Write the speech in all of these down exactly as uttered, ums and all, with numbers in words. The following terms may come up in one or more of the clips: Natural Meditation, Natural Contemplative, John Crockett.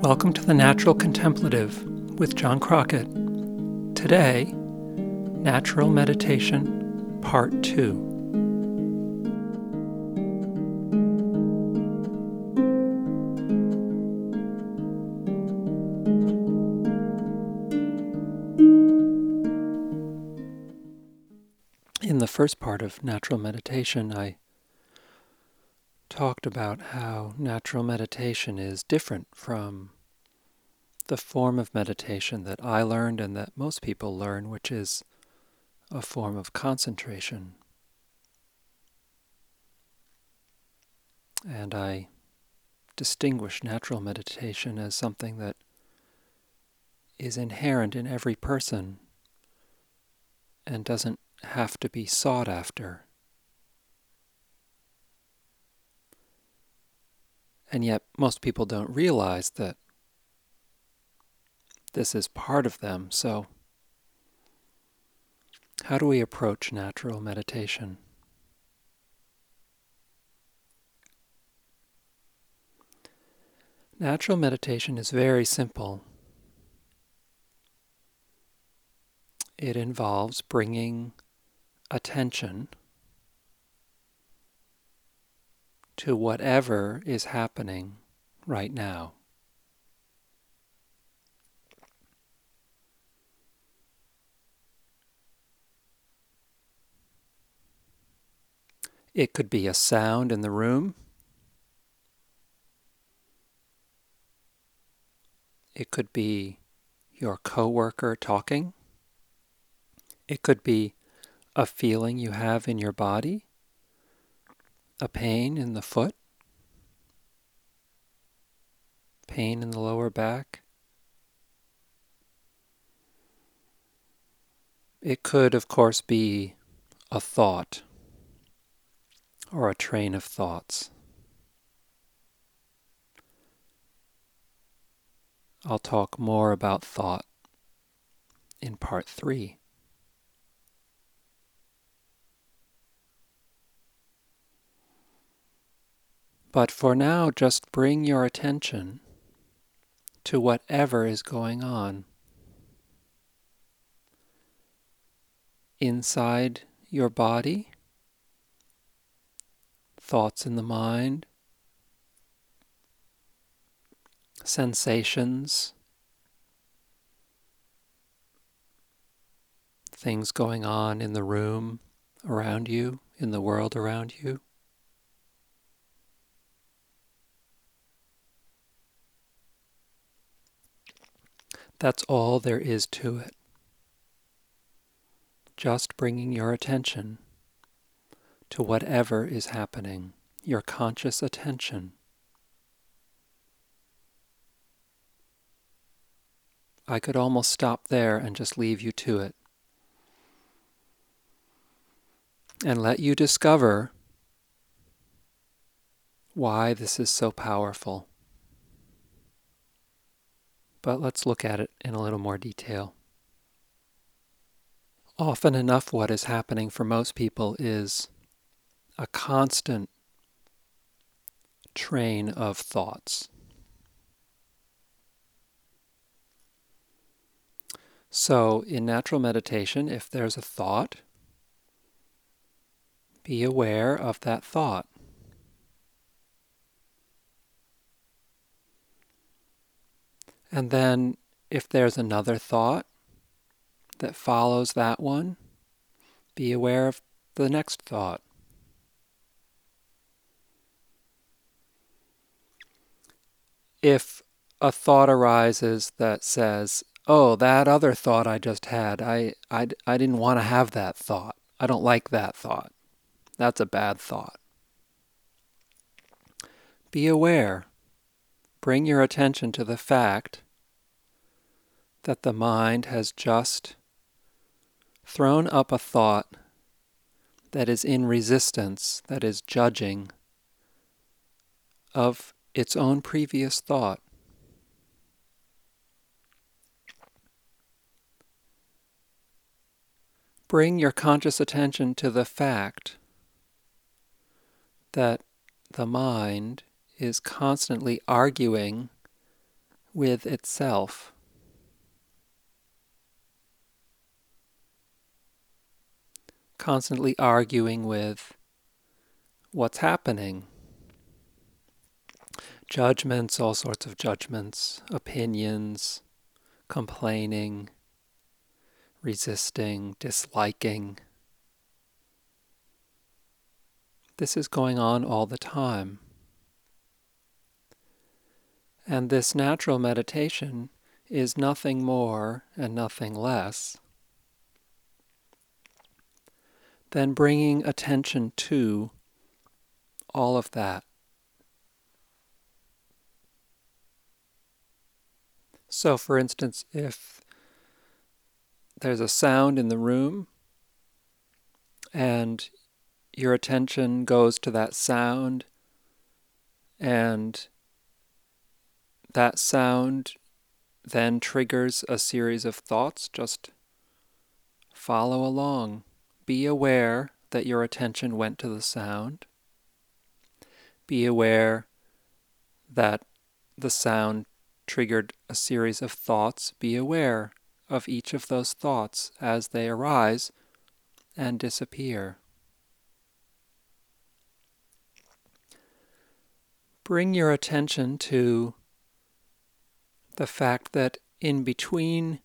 Welcome to the Natural Contemplative with John Crockett. Today, Natural Meditation, Part two. In the first part of Natural Meditation, I talked about how natural meditation is different from the form of meditation that I learned and that most people learn, which is a form of concentration. And I distinguish natural meditation as something that is inherent in every person and doesn't have to be sought after. And yet most people don't realize that this is part of them. So how do we approach natural meditation? Natural meditation is very simple. It involves bringing attention to whatever is happening right now. It could be a sound in the room. It could be your coworker talking. It could be a feeling you have in your body. A pain in the foot, pain in the lower back. It could, of course, be a thought or a train of thoughts. I'll talk more about thought in part three. But for now, just bring your attention to whatever is going on inside your body, thoughts in the mind, sensations, things going on in the room around you, in the world around you. That's all there is to it. Just bringing your attention to whatever is happening, your conscious attention. I could almost stop there and just leave you to it and let you discover why this is so powerful. But let's look at it in a little more detail. Often enough, what is happening for most people is a constant train of thoughts. So in natural meditation, if there's a thought, be aware of that thought. And then if there's another thought that follows that one, be aware of the next thought. If a thought arises that says, oh, that other thought I just had, I, I, I didn't want to have that thought. I don't like that thought. That's a bad thought. Be aware. Bring your attention to the fact that the mind has just thrown up a thought that is in resistance, that is judging of its own previous thought. Bring your conscious attention to the fact that the mind is constantly arguing with itself. Constantly arguing with what's happening. Judgments, all sorts of judgments, opinions, complaining, resisting, disliking. This is going on all the time. And this natural meditation is nothing more and nothing less than bringing attention to all of that. So, for instance, if there's a sound in the room and your attention goes to that sound, and that sound then triggers a series of thoughts, just follow along. Be aware that your attention went to the sound. Be aware that the sound triggered a series of thoughts. Be aware of each of those thoughts as they arise and disappear. Bring your attention to the fact that in between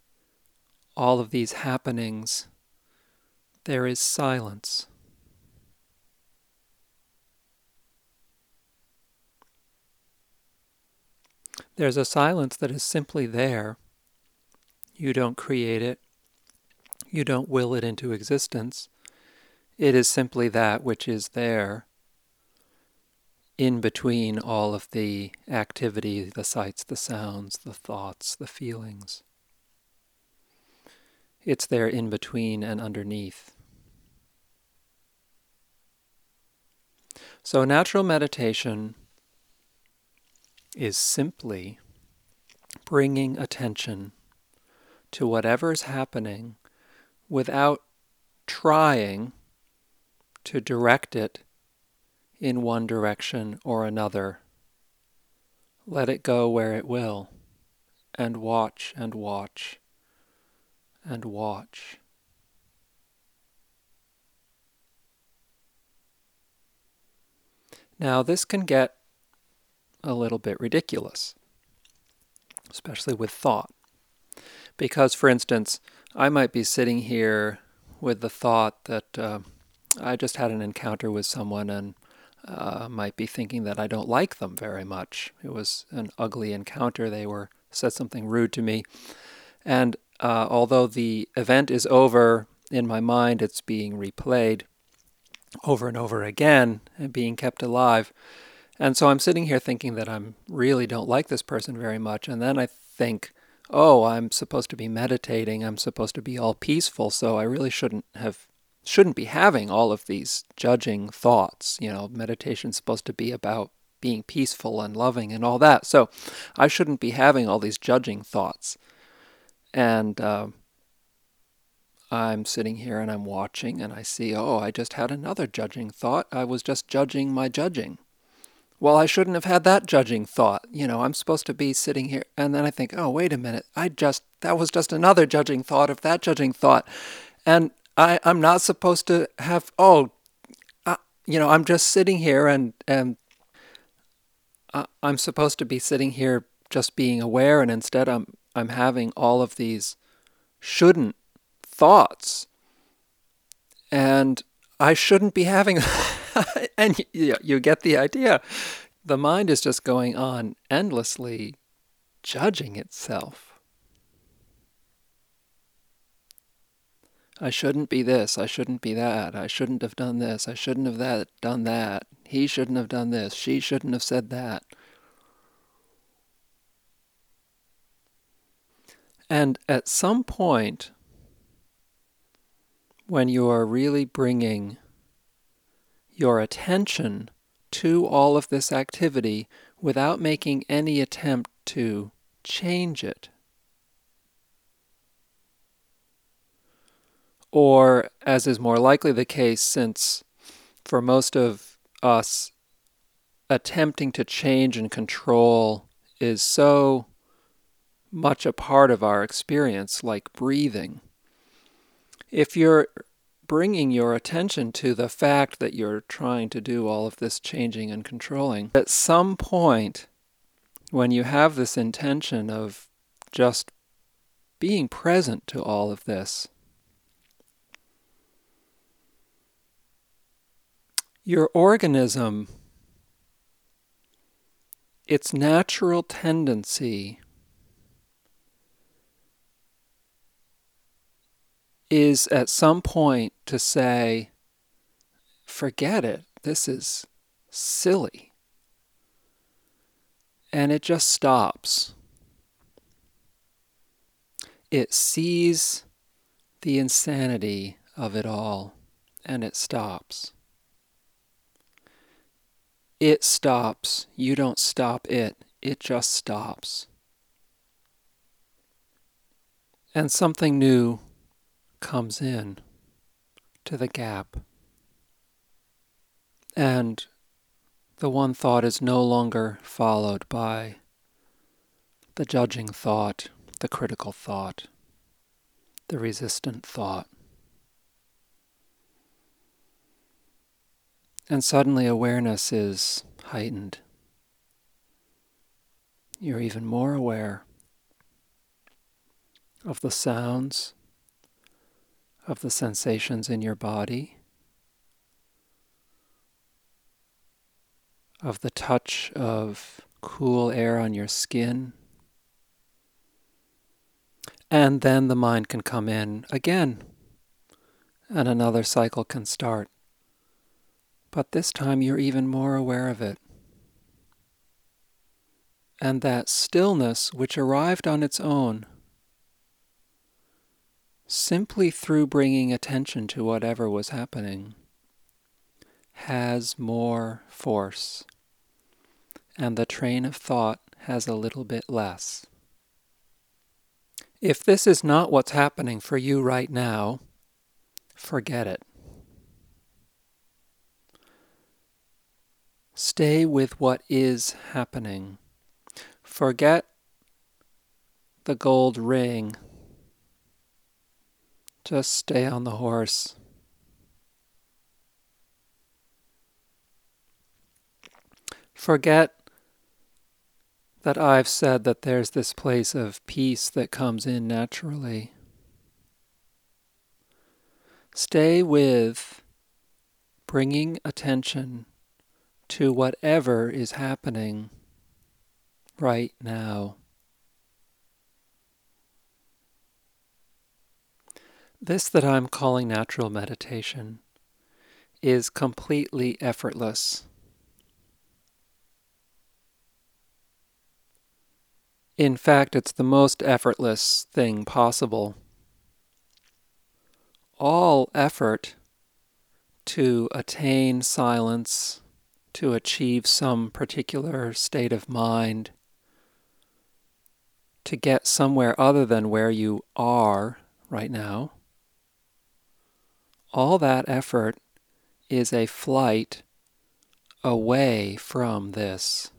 all of these happenings, there is silence. There's a silence that is simply there. You don't create it. You don't will it into existence. It is simply that which is there in between all of the activity, the sights, the sounds, the thoughts, the feelings. It's there in between and underneath. So natural meditation is simply bringing attention to whatever's happening without trying to direct it in one direction or another. Let it go where it will, and watch and watch and watch. Now, this can get a little bit ridiculous, especially with thought. Because, for instance, I might be sitting here with the thought that uh, I just had an encounter with someone and uh, might be thinking that I don't like them very much. It was an ugly encounter. They were said something rude to me. And uh, although the event is over, in my mind it's being replayed over and over again and being kept alive. And so I'm sitting here thinking that I really don't like this person very much. And then I think, oh, I'm supposed to be meditating, I'm supposed to be all peaceful, so I really shouldn't have, shouldn't be having all of these judging thoughts. You know, meditation's supposed to be about being peaceful and loving and all that. So I shouldn't be having all these judging thoughts. And uh, I'm sitting here and I'm watching and I see, oh, I just had another judging thought. I was just judging my judging. Well, I shouldn't have had that judging thought. You know, I'm supposed to be sitting here. And then I think, oh, wait a minute. I just, that was just another judging thought of that judging thought. And I, I'm not supposed to have, oh, uh, you know, I'm just sitting here and, and I, I'm supposed to be sitting here just being aware. And instead I'm, I'm having all of these shouldn't thoughts. And I shouldn't be having and you, you get the idea. The mind is just going on endlessly judging itself. I shouldn't be this, I shouldn't be that, I shouldn't have done this, I shouldn't have that done that, he shouldn't have done this, she shouldn't have said that. And at some point, when you are really bringing your attention to all of this activity without making any attempt to change it, or, as is more likely the case, since for most of us attempting to change and control is so much a part of our experience, like breathing. If you're bringing your attention to the fact that you're trying to do all of this changing and controlling, at some point, when you have this intention of just being present to all of this, your organism, its natural tendency is at some point to say, forget it, this is silly. And it just stops. It sees the insanity of it all, and it stops. It stops. You don't stop it. It just stops. And something new comes in to the gap. And the one thought is no longer followed by the judging thought, the critical thought, the resistant thought. And suddenly awareness is heightened. You're even more aware of the sounds, of the sensations in your body, of the touch of cool air on your skin. And then the mind can come in again, and another cycle can start. But this time you're even more aware of it. And that stillness, which arrived on its own, simply through bringing attention to whatever was happening, has more force. And the train of thought has a little bit less. If this is not what's happening for you right now, forget it. Stay with what is happening. Forget the gold ring. Just stay on the horse. Forget that I've said that there's this place of peace that comes in naturally. Stay with bringing attention to whatever is happening right now. This that I'm calling natural meditation is completely effortless. In fact, it's the most effortless thing possible. All effort to attain silence, to achieve some particular state of mind, to get somewhere other than where you are right now, all that effort is a flight away from this.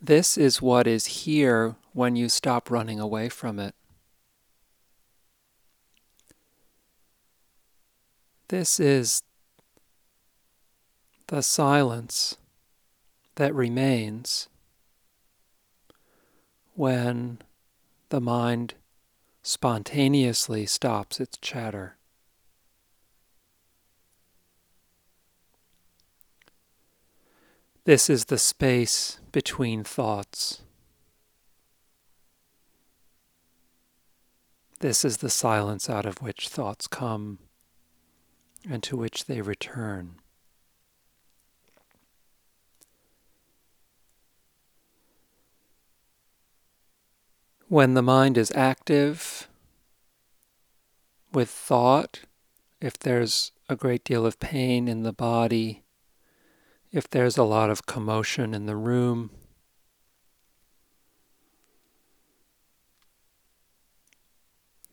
This is what is here when you stop running away from it. This is the silence that remains when the mind spontaneously stops its chatter. This is the space between thoughts. This is the silence out of which thoughts come and to which they return. When the mind is active with thought, if there's a great deal of pain in the body, if there's a lot of commotion in the room,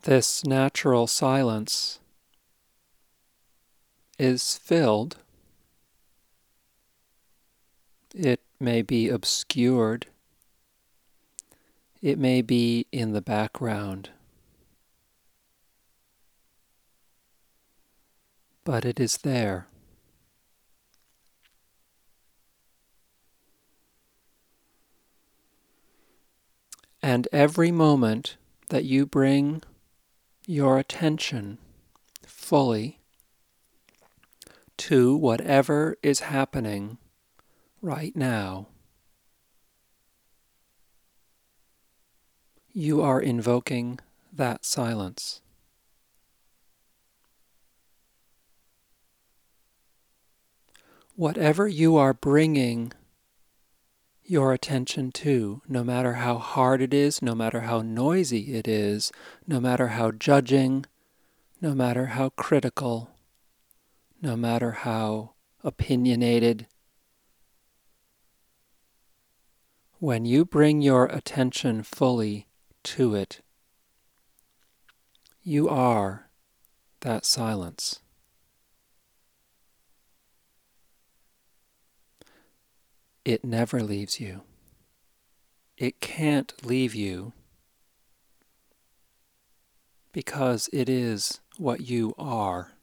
this natural silence is filled It may be obscured. It may be in the background. But it is there. And every moment that you bring your attention fully to whatever is happening right now, you are invoking that silence. Whatever you are bringing your attention to, no matter how hard it is, no matter how noisy it is, no matter how judging, no matter how critical, no matter how opinionated, when you bring your attention fully to it, you are that silence. It never leaves you. It can't leave you because it is what you are.